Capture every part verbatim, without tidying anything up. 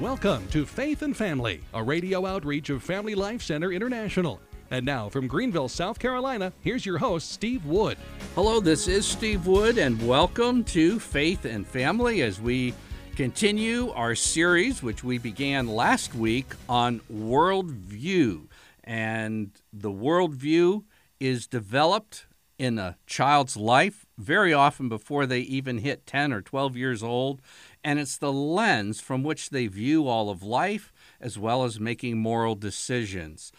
Welcome to Faith and Family, a radio outreach of Family Life Center International. And now from Greenville, South Carolina, here's your host, Steve Wood. Hello, this is Steve Wood, and welcome to Faith and Family as we continue our series, which we began last week, on worldview. And the worldview is developed in a child's life, very often before they even hit ten or twelve years old. And it's the lens from which they view all of life, as well as making moral decisions.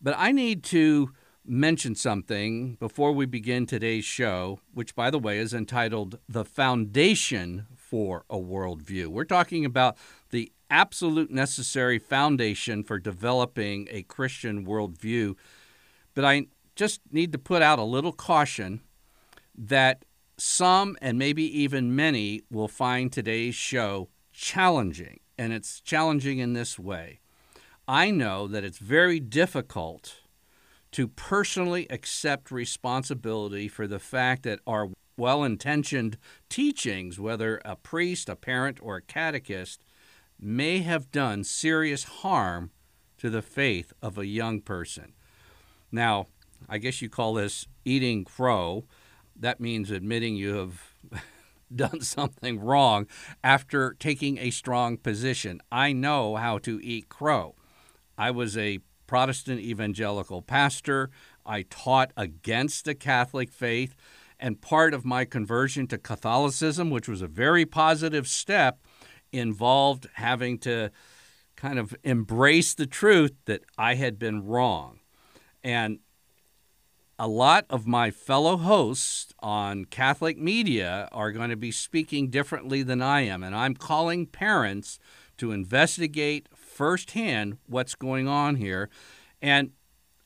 But I need to mention something before we begin today's show, which, by the way, is entitled The Foundation for a Worldview. We're talking about the absolute necessary foundation for developing a Christian worldview. But I just need to put out a little caution that some, and maybe even many, will find today's show challenging. And it's challenging in this way. I know that it's very difficult to personally accept responsibility for the fact that our well-intentioned teachings, whether a priest, a parent, or a catechist, may have done serious harm to the faith of a young person. Now, I guess you call this eating crow. That means admitting you have done something wrong after taking a strong position. I know how to eat crow. I was a Protestant evangelical pastor. I taught against the Catholic faith, and part of my conversion to Catholicism, which was a very positive step, involved having to kind of embrace the truth that I had been wrong. And a lot of my fellow hosts on Catholic media are going to be speaking differently than I am, and I'm calling parents to investigate firsthand what's going on here. And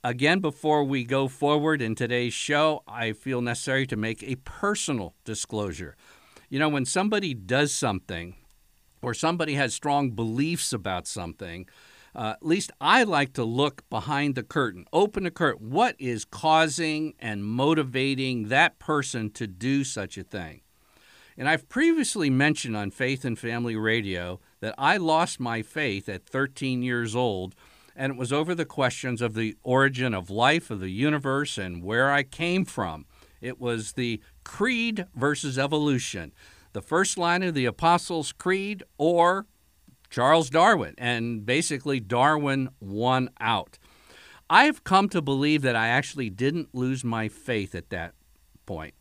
again, before we go forward in today's show, I feel necessary to make a personal disclosure. You know, when somebody does something or somebody has strong beliefs about something, Uh, at least I like to look behind the curtain, open the curtain. What is causing and motivating that person to do such a thing? And I've previously mentioned on Faith and Family Radio that I lost my faith at thirteen years old, and it was over the questions of the origin of life, of the universe, and where I came from. It was the creed versus evolution, the first line of the Apostles' Creed, or Charles Darwin, and basically Darwin won out. I've come to believe that I actually didn't lose my faith at that point.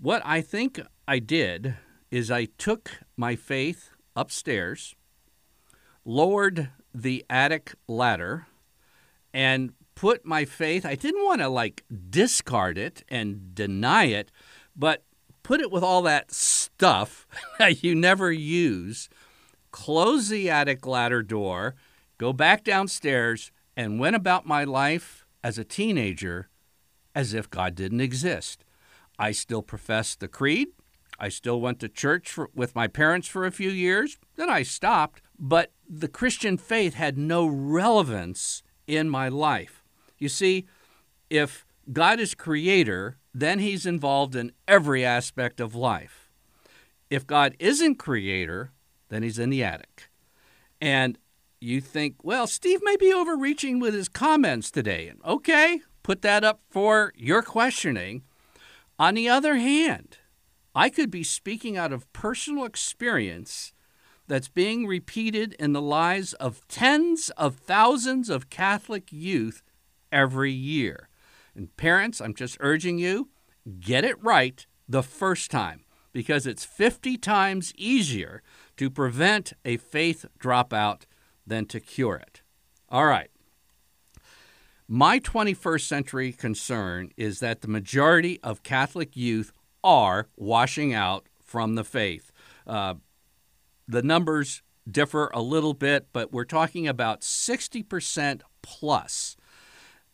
What I think I did is I took my faith upstairs, lowered the attic ladder, and put my faith, I didn't want to like discard it and deny it, but put it with all that stuff that you never use, close the attic ladder door, go back downstairs, and went about my life as a teenager as if God didn't exist. I still professed the creed. I still went to church for, with my parents for a few years. Then I stopped, but the Christian faith had no relevance in my life. You see, if God is creator, then he's involved in every aspect of life. If God isn't creator, then he's in the attic. And you think, well, Steve may be overreaching with his comments today. And okay, put that up for your questioning. On the other hand, I could be speaking out of personal experience that's being repeated in the lives of tens of thousands of Catholic youth every year. And parents, I'm just urging you, get it right the first time, because it's fifty times easier to prevent a faith dropout than to cure it. All right. My twenty-first century concern is that the majority of Catholic youth are washing out from the faith. Uh, the numbers differ a little bit, but we're talking about sixty percent plus.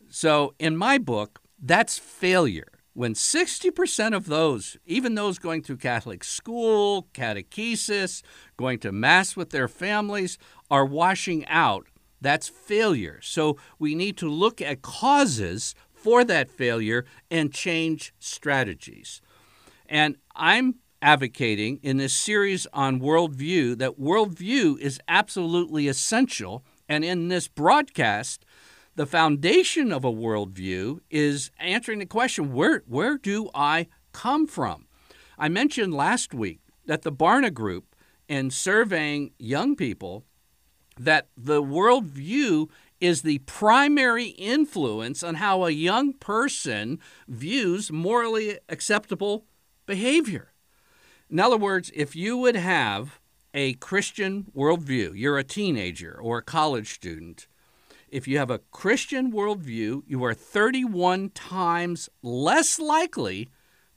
So in my book, that's failure. When sixty percent of those, even those going through Catholic school, catechesis, going to Mass with their families, are washing out, that's failure. So we need to look at causes for that failure and change strategies. And I'm advocating in this series on worldview that worldview is absolutely essential. And in this broadcast, the foundation of a worldview is answering the question, where, where do I come from? I mentioned last week that the Barna Group, in surveying young people, that the worldview is the primary influence on how a young person views morally acceptable behavior. In other words, if you would have a Christian worldview, you're a teenager or a college student, if you have a Christian worldview, you are thirty-one times less likely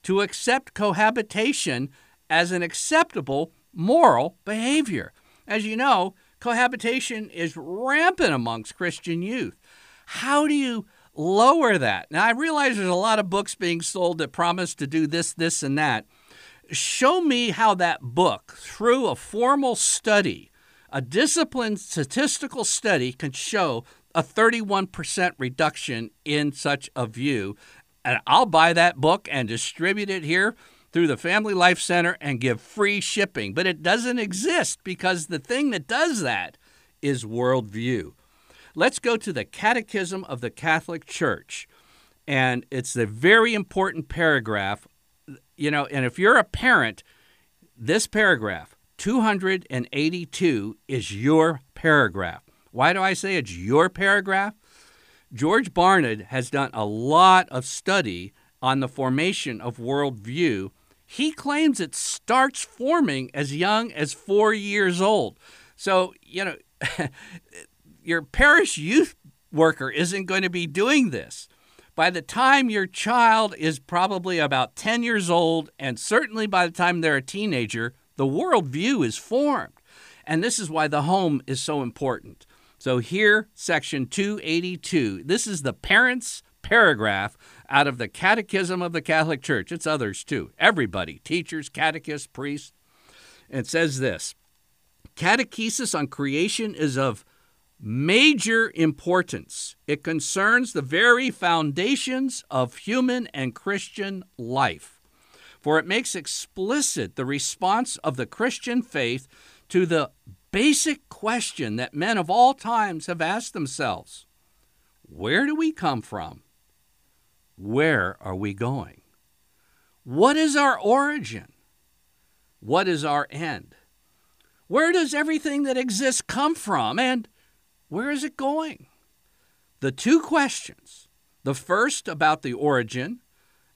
to accept cohabitation as an acceptable moral behavior. As you know, cohabitation is rampant amongst Christian youth. How do you lower that? Now, I realize there's a lot of books being sold that promise to do this, this, and that. Show me how that book, through a formal study, a disciplined statistical study, can show a thirty-one percent reduction in such a view. And I'll buy that book and distribute it here through the Family Life Center and give free shipping. But it doesn't exist, because the thing that does that is worldview. Let's go to the Catechism of the Catholic Church. And it's a very important paragraph. You know, and if you're a parent, this paragraph, two hundred eighty-two, is your paragraph. Why do I say it's your paragraph? George Barna has done a lot of study on the formation of worldview. He claims it starts forming as young as four years old. So, you know, your parish youth worker isn't going to be doing this. By the time your child is probably about ten years old, and certainly by the time they're a teenager, the worldview is formed. And this is why the home is so important. So here, section two eighty-two, this is the parents' paragraph out of the Catechism of the Catholic Church. It's others too. Everybody, teachers, catechists, priests. It says this: catechesis on creation is of major importance. It concerns the very foundations of human and Christian life, for it makes explicit the response of the Christian faith to the basic question that men of all times have asked themselves: where do we come from? Where are we going? What is our origin? What is our end? Where does everything that exists come from? And where is it going? The two questions, the first about the origin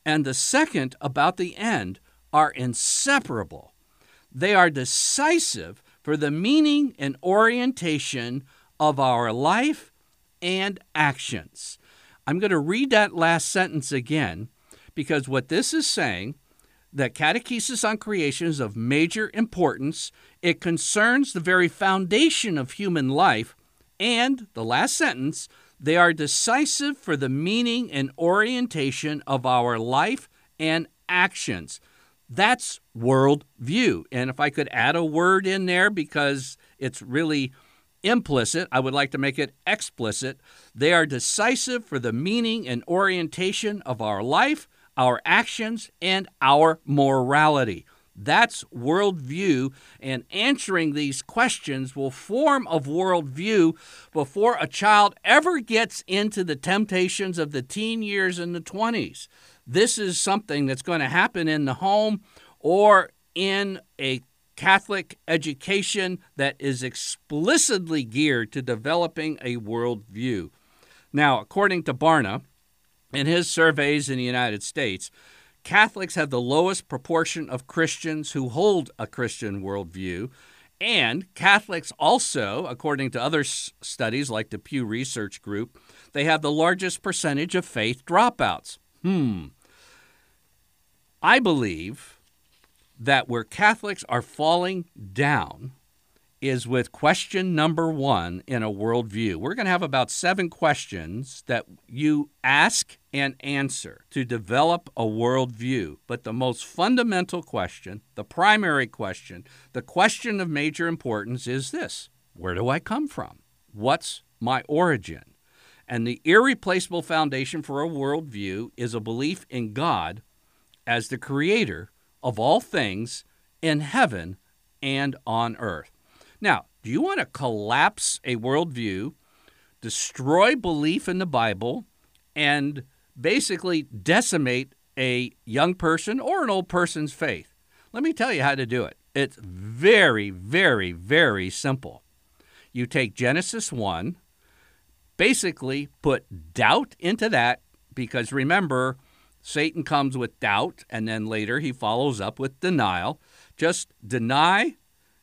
and the second about the end, are inseparable. They are decisive for the meaning and orientation of our life and actions. I'm going to read that last sentence again, because what this is saying, that catechesis on creation is of major importance. It concerns the very foundation of human life. And the last sentence, they are decisive for the meaning and orientation of our life and actions. That's worldview. And if I could add a word in there, because it's really implicit, I would like to make it explicit. They are decisive for the meaning and orientation of our life, our actions, and our morality. That's worldview, and answering these questions will form a worldview before a child ever gets into the temptations of the teen years and the twenties. This is something that's going to happen in the home or in a Catholic education that is explicitly geared to developing a worldview. Now, according to Barna, in his surveys in the United States, Catholics have the lowest proportion of Christians who hold a Christian worldview, and Catholics also, according to other s- studies like the Pew Research Group, they have the largest percentage of faith dropouts. Hmm. I believe that where Catholics are falling down is with question number one in a worldview. We're going to have about seven questions that you ask and answer to develop a worldview. But the most fundamental question, the primary question, the question of major importance is this: where do I come from? What's my origin? And the irreplaceable foundation for a worldview is a belief in God as the creator of all things in heaven and on earth. Now, do you want to collapse a worldview, destroy belief in the Bible, and basically decimate a young person or an old person's faith? Let me tell you how to do it. It's very, very, very simple. You take Genesis one, basically put doubt into that, because remember, Satan comes with doubt, and then later he follows up with denial. Just deny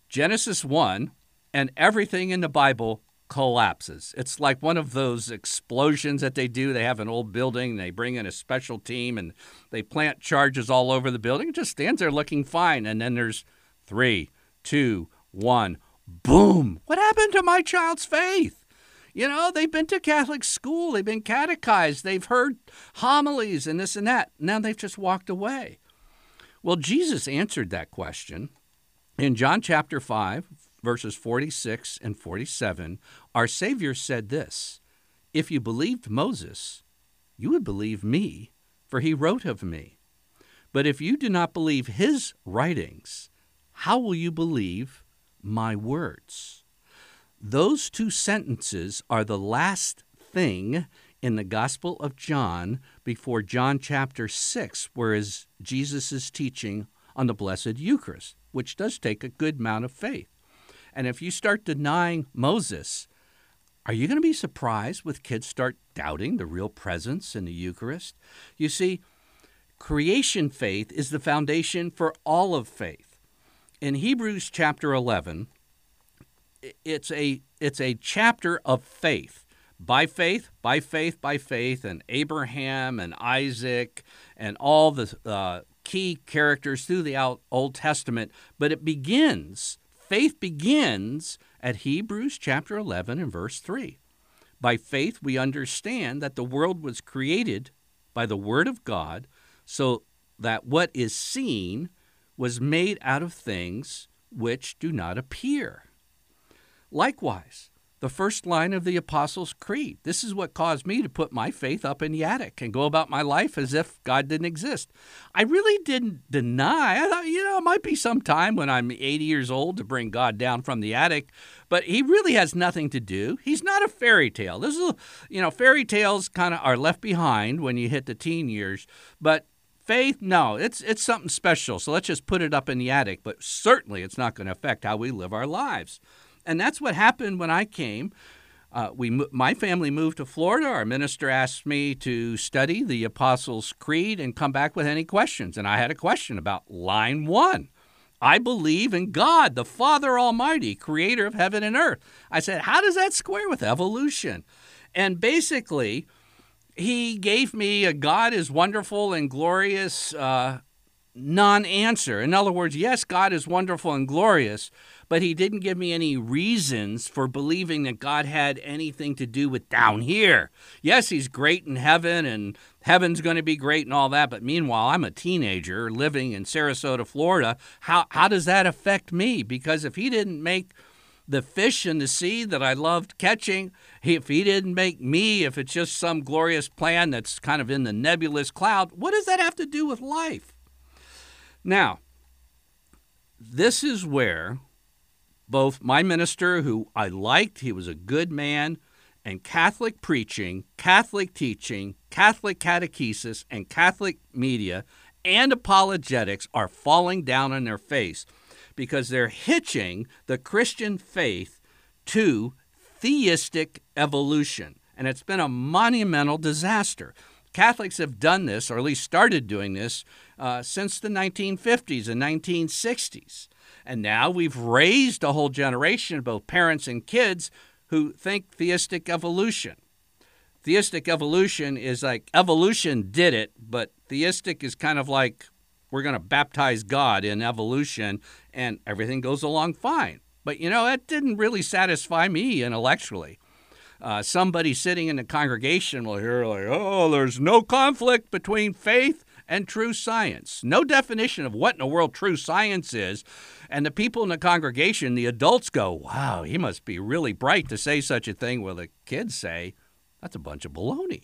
Genesis one, and everything in the Bible collapses. It's like one of those explosions that they do. They have an old building, and they bring in a special team, and they plant charges all over the building. It just stands there looking fine, and then there's three, two, one, boom. What happened to my child's faith? You know, they've been to Catholic school, they've been catechized, they've heard homilies and this and that. Now they've just walked away. Well, Jesus answered that question. In John chapter five, verses forty-six and forty-seven, our Savior said this, "If you believed Moses, you would believe me, for he wrote of me. But if you do not believe his writings, how will you believe my words?" Those two sentences are the last thing in the Gospel of John before John chapter six, where is Jesus' teaching on the Blessed Eucharist, which does take a good amount of faith. And if you start denying Moses, are you going to be surprised when kids start doubting the real presence in the Eucharist? You see, creation faith is the foundation for all of faith. In Hebrews chapter eleven, It's a it's a chapter of faith. By faith, by faith, by faith, and Abraham and Isaac and all the uh, key characters through the Old Testament. But it begins, faith begins at Hebrews chapter eleven and verse three. By faith, we understand that the world was created by the word of God, so that what is seen was made out of things which do not appear. Likewise, the first line of the Apostles' Creed. This is what caused me to put my faith up in the attic and go about my life as if God didn't exist. I really didn't deny. I thought, you know, it might be some time when I'm eighty years old to bring God down from the attic, but he really has nothing to do. He's not a fairy tale. This is, you know, fairy tales kind of are left behind when you hit the teen years, but faith, no, it's it's something special. So let's just put it up in the attic, but certainly it's not going to affect how we live our lives. And that's what happened when I came. Uh, we, my family moved to Florida. Our minister asked me to study the Apostles' Creed and come back with any questions. And I had a question about line one. I believe in God, the Father Almighty, creator of heaven and earth. I said, how does that square with evolution? And basically, he gave me a God is wonderful and glorious uh, non-answer. In other words, yes, God is wonderful and glorious, but he didn't give me any reasons for believing that God had anything to do with down here. Yes, he's great in heaven, and heaven's going to be great and all that, but meanwhile, I'm a teenager living in Sarasota, Florida. How how does that affect me? Because if he didn't make the fish in the sea that I loved catching, if he didn't make me, if it's just some glorious plan that's kind of in the nebulous cloud, what does that have to do with life? Now, this is where both my minister, who I liked, he was a good man, and Catholic preaching, Catholic teaching, Catholic catechesis, and Catholic media and apologetics are falling down on their face because they're hitching the Christian faith to theistic evolution. And it's been a monumental disaster. Catholics have done this, or at least started doing this, uh, since the nineteen fifties and nineteen sixties. And now we've raised a whole generation, both parents and kids, who think theistic evolution. Theistic evolution is like evolution did it, but theistic is kind of like we're going to baptize God in evolution and everything goes along fine. But, you know, that didn't really satisfy me intellectually. Uh, somebody sitting in the congregation will hear like, oh, there's no conflict between faith and true science. No definition of what in the world true science is. And the people in the congregation, the adults go, wow, he must be really bright to say such a thing. Well, the kids say, that's a bunch of baloney.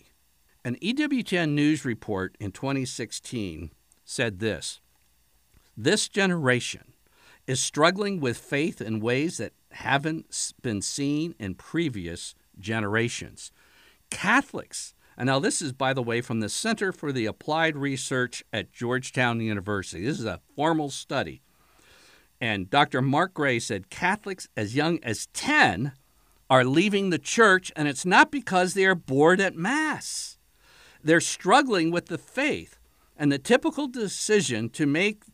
An E W T N News report in twenty sixteen said this, This generation is struggling with faith in ways that haven't been seen in previous generations. Catholics, and now this is, by the way, from the Center for the Applied Research at Georgetown University. This is a formal study. And Doctor Mark Gray said Catholics as young as ten are leaving the church, and it's not because they are bored at Mass. They're struggling with the faith, and the typical decision to make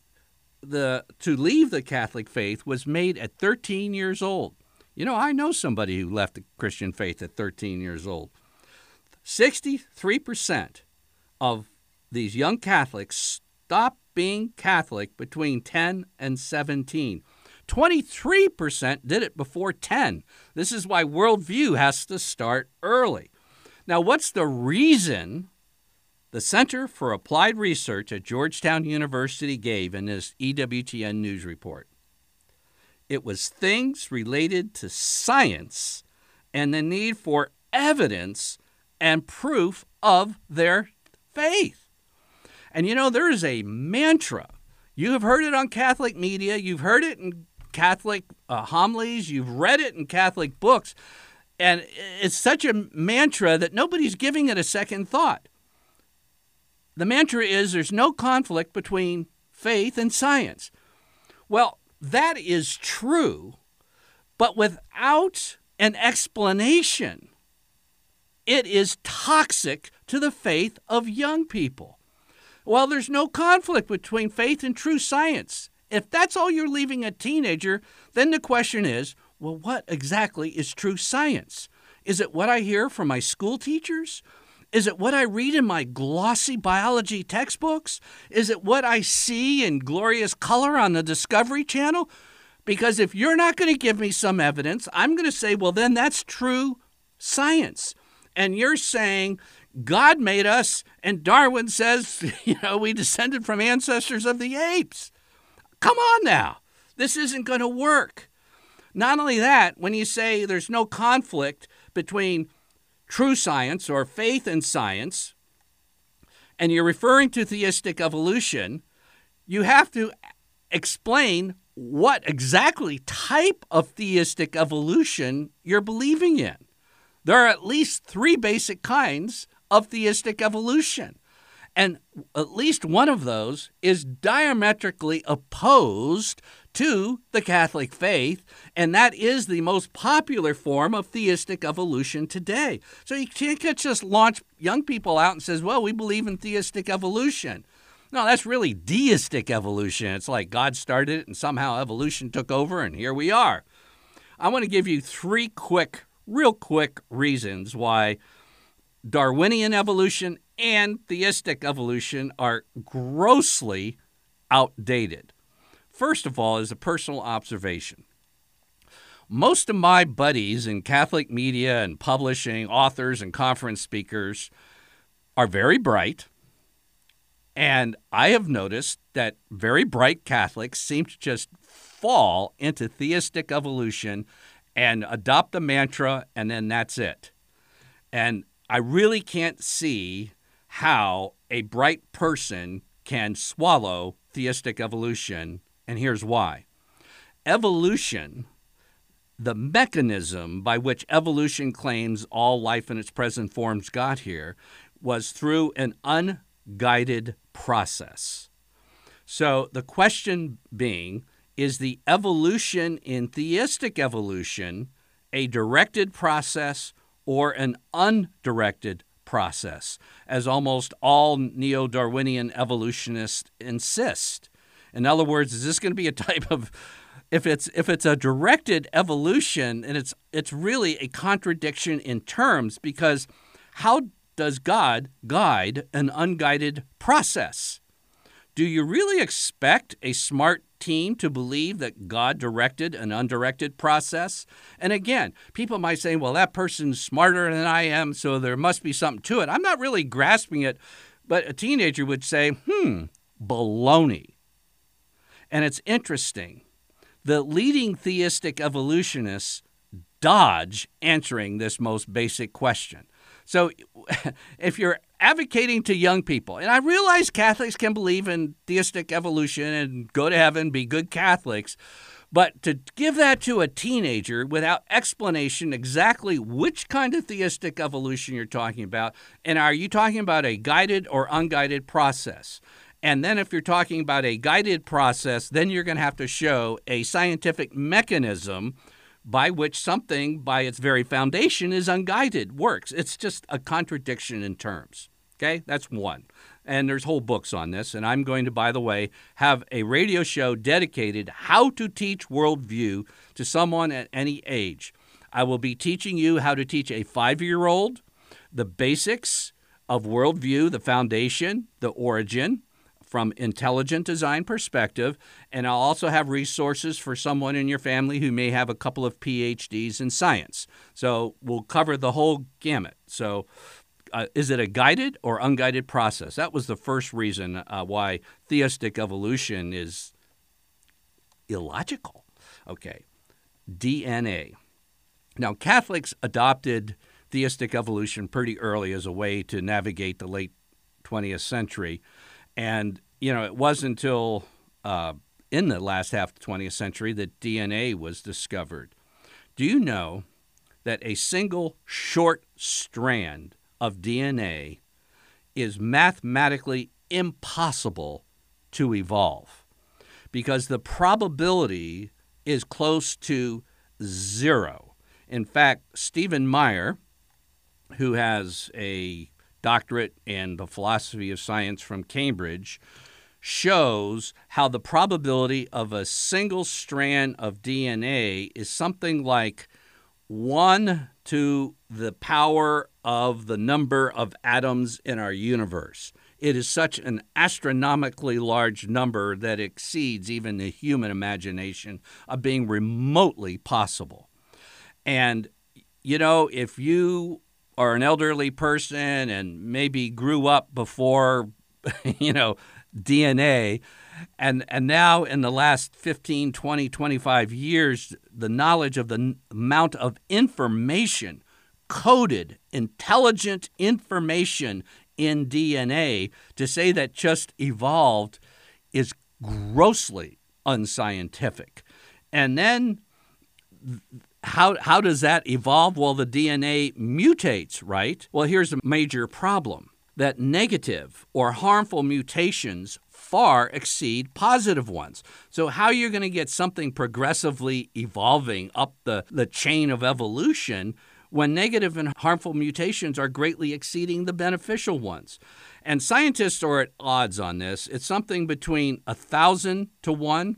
the to leave the Catholic faith was made at thirteen years old. You know, I know somebody who left the Christian faith at thirteen years old. sixty-three percent of these young Catholics stopped being Catholic between ten and seventeen. twenty-three percent did it before ten. This is why worldview has to start early. Now, what's the reason the Center for Applied Research at Georgetown University gave in this E W T N news report? It was things related to science and the need for evidence and proof of their faith. And, you know, there is a mantra. You have heard it on Catholic media. You've heard it in Catholic uh, homilies. You've read it in Catholic books. And it's such a mantra that nobody's giving it a second thought. The mantra is there's no conflict between faith and science. Well, that is true, but without an explanation, it is toxic to the faith of young people. Well, there's no conflict between faith and true science. If that's all you're leaving a teenager, then the question is, well, what exactly is true science? Is it what I hear from my school teachers? Is it what I read in my glossy biology textbooks? Is it what I see in glorious color on the Discovery Channel? Because if you're not going to give me some evidence, I'm going to say, well, then that's true science. And you're saying God made us, and Darwin says, you know, we descended from ancestors of the apes. Come on now. This isn't going to work. Not only that, when you say there's no conflict between true science or faith and science, and you're referring to theistic evolution, you have to explain what exactly type of theistic evolution you're believing in. There are at least three basic kinds of theistic evolution. And at least one of those is diametrically opposed to the Catholic faith, and that is the most popular form of theistic evolution today. So you can't just launch young people out and says, well, we believe in theistic evolution. No, that's really deistic evolution. It's like God started it and somehow evolution took over and here we are. I want to give you three quick, real quick reasons why Darwinian evolution and theistic evolution are grossly outdated. First of all is a personal observation. Most of my buddies in Catholic media and publishing, authors and conference speakers are very bright, and I have noticed that very bright Catholics seem to just fall into theistic evolution and adopt the mantra, and then that's it. And I really can't see how a bright person can swallow theistic evolution, and here's why. Evolution, the mechanism by which evolution claims all life in its present forms got here, was through an unguided process. So the question being, is the evolution in theistic evolution a directed process or an undirected process, as almost all neo-Darwinian evolutionists insist? In other words, is this going to be a type of, if it's if it's a directed evolution, and it's it's really a contradiction in terms, because how does God guide an unguided process? Do you really expect a smart team to believe that God directed an undirected process? And again, people might say, well, that person's smarter than I am, so there must be something to it. I'm not really grasping it, but a teenager would say, hmm, baloney. And it's interesting. The leading theistic evolutionists dodge answering this most basic question. So if you're advocating to young people. And I realize Catholics can believe in theistic evolution and go to heaven, be good Catholics. But to give that to a teenager without explanation exactly which kind of theistic evolution you're talking about, and are you talking about a guided or unguided process? And then if you're talking about a guided process, then you're going to have to show a scientific mechanism by which something, by its very foundation, is unguided, works. It's just a contradiction in terms. Okay, that's one. And there's whole books on this. And I'm going to, by the way, have a radio show dedicated how to teach worldview to someone at any age. I will be teaching you how to teach a five-year-old the basics of worldview, the foundation, the origin, from intelligent design perspective, and I'll also have resources for someone in your family who may have a couple of P H Ds in science. So we'll cover the whole gamut. So uh, is it a guided or unguided process? That was the first reason uh, why theistic evolution is illogical. Okay, D N A. Now, Catholics adopted theistic evolution pretty early as a way to navigate the late twentieth century. And, you know, it wasn't until uh, in the last half of the twentieth century that D N A was discovered. Do you know that a single short strand of D N A is mathematically impossible to evolve? Because the probability is close to zero. In fact, Stephen Meyer, who has a doctorate in the philosophy of science from Cambridge, shows how the probability of a single strand of D N A is something like one to the power of the number of atoms in our universe. It is such an astronomically large number that exceeds even the human imagination of being remotely possible. And, you know, if you or an elderly person and maybe grew up before, you know, D N A. And and now in the last fifteen, twenty, twenty-five years, the knowledge of the n- amount of information, coded, intelligent information in D N A, to say that just evolved is grossly unscientific. And then th- How how does that evolve? Well, the D N A mutates, right? Well, here's a major problem, that negative or harmful mutations far exceed positive ones. So how are you going to get something progressively evolving up the, the chain of evolution when negative and harmful mutations are greatly exceeding the beneficial ones? And scientists are at odds on this. It's something between a thousand to one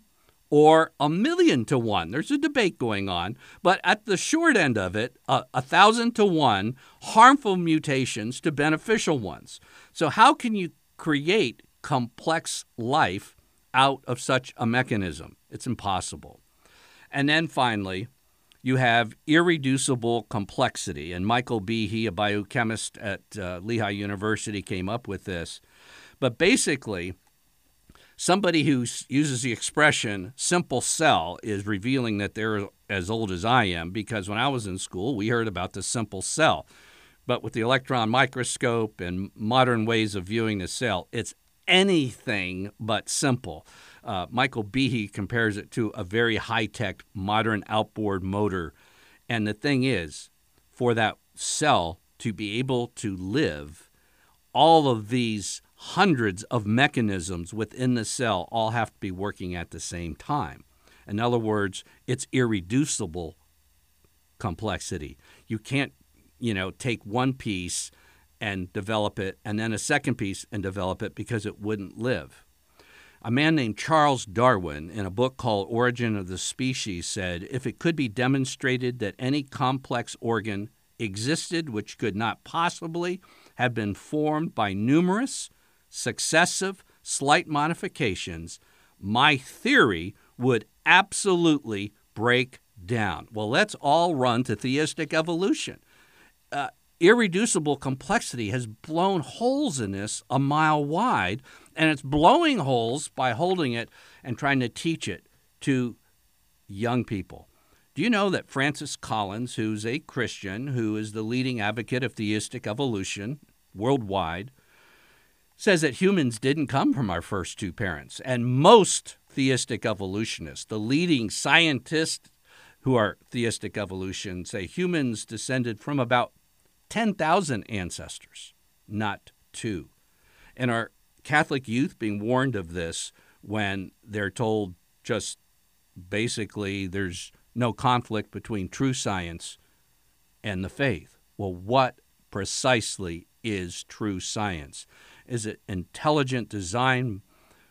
or a million to one. There's a debate going on. But at the short end of it, a, a thousand to one, harmful mutations to beneficial ones. So how can you create complex life out of such a mechanism? It's impossible. And then finally, you have irreducible complexity. And Michael Behe, a biochemist at uh, Lehigh University, came up with this. But basically, somebody who uses the expression simple cell is revealing that they're as old as I am, because when I was in school, we heard about the simple cell. But with the electron microscope and modern ways of viewing the cell, it's anything but simple. Uh, Michael Behe compares it to a very high-tech modern outboard motor. And the thing is, for that cell to be able to live, all of these hundreds of mechanisms within the cell all have to be working at the same time. In other words, it's irreducible complexity. You can't, you know, take one piece and develop it and then a second piece and develop it, because it wouldn't live. A man named Charles Darwin, in a book called Origin of the Species, said, "If it could be demonstrated that any complex organ existed which could not possibly have been formed by numerous successive slight modifications, my theory would absolutely break down." Well, let's all run to theistic evolution. Uh, irreducible complexity has blown holes in this a mile wide, and it's blowing holes by holding it and trying to teach it to young people. Do you know that Francis Collins, who's a Christian, who is the leading advocate of theistic evolution worldwide, says that humans didn't come from our first two parents. And most theistic evolutionists, the leading scientists who are theistic evolution, say humans descended from about ten thousand ancestors, not two. And our Catholic youth being warned of this when they're told just basically there's no conflict between true science and the faith. Well, what precisely is true science? Is it intelligent design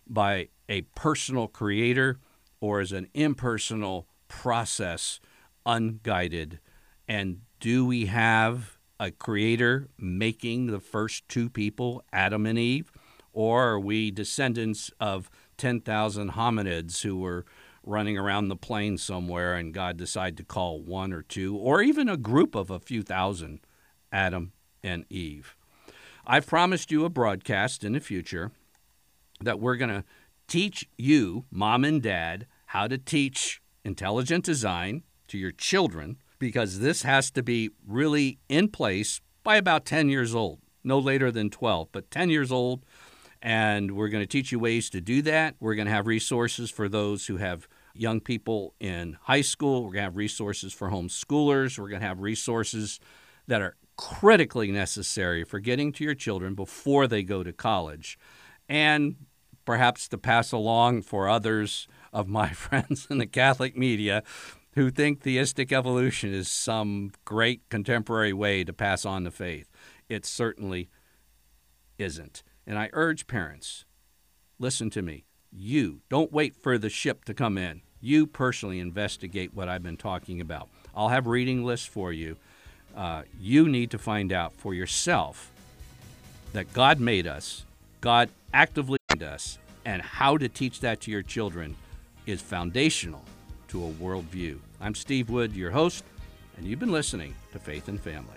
by a personal creator, or is an impersonal process unguided? And do we have a creator making the first two people, Adam and Eve, or are we descendants of ten thousand hominids who were running around the plain somewhere and God decided to call one or two, or even a group of a few thousand, Adam and Eve? I've promised you a broadcast in the future that we're going to teach you, mom and dad, how to teach intelligent design to your children, because this has to be really in place by about ten years old, no later than twelve, but ten years old. And we're going to teach you ways to do that. We're going to have resources for those who have young people in high school. We're going to have resources for homeschoolers. We're going to have resources that are critically necessary for getting to your children before they go to college, and perhaps to pass along for others of my friends in the Catholic media who think theistic evolution is some great contemporary way to pass on the faith. It certainly isn't. And I urge parents, listen to me. You don't wait for the ship to come in. You personally investigate what I've been talking about. I'll have reading lists for you. Uh, you need to find out for yourself that God made us, God actively made us, and how to teach that to your children is foundational to a worldview. I'm Steve Wood, your host, and you've been listening to Faith and Family.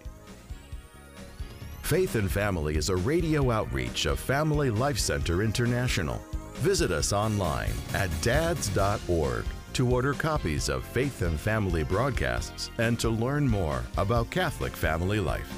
Faith and Family is a radio outreach of Family Life Center International. Visit us online at dads dot org to order copies of Faith and Family broadcasts and to learn more about Catholic family life.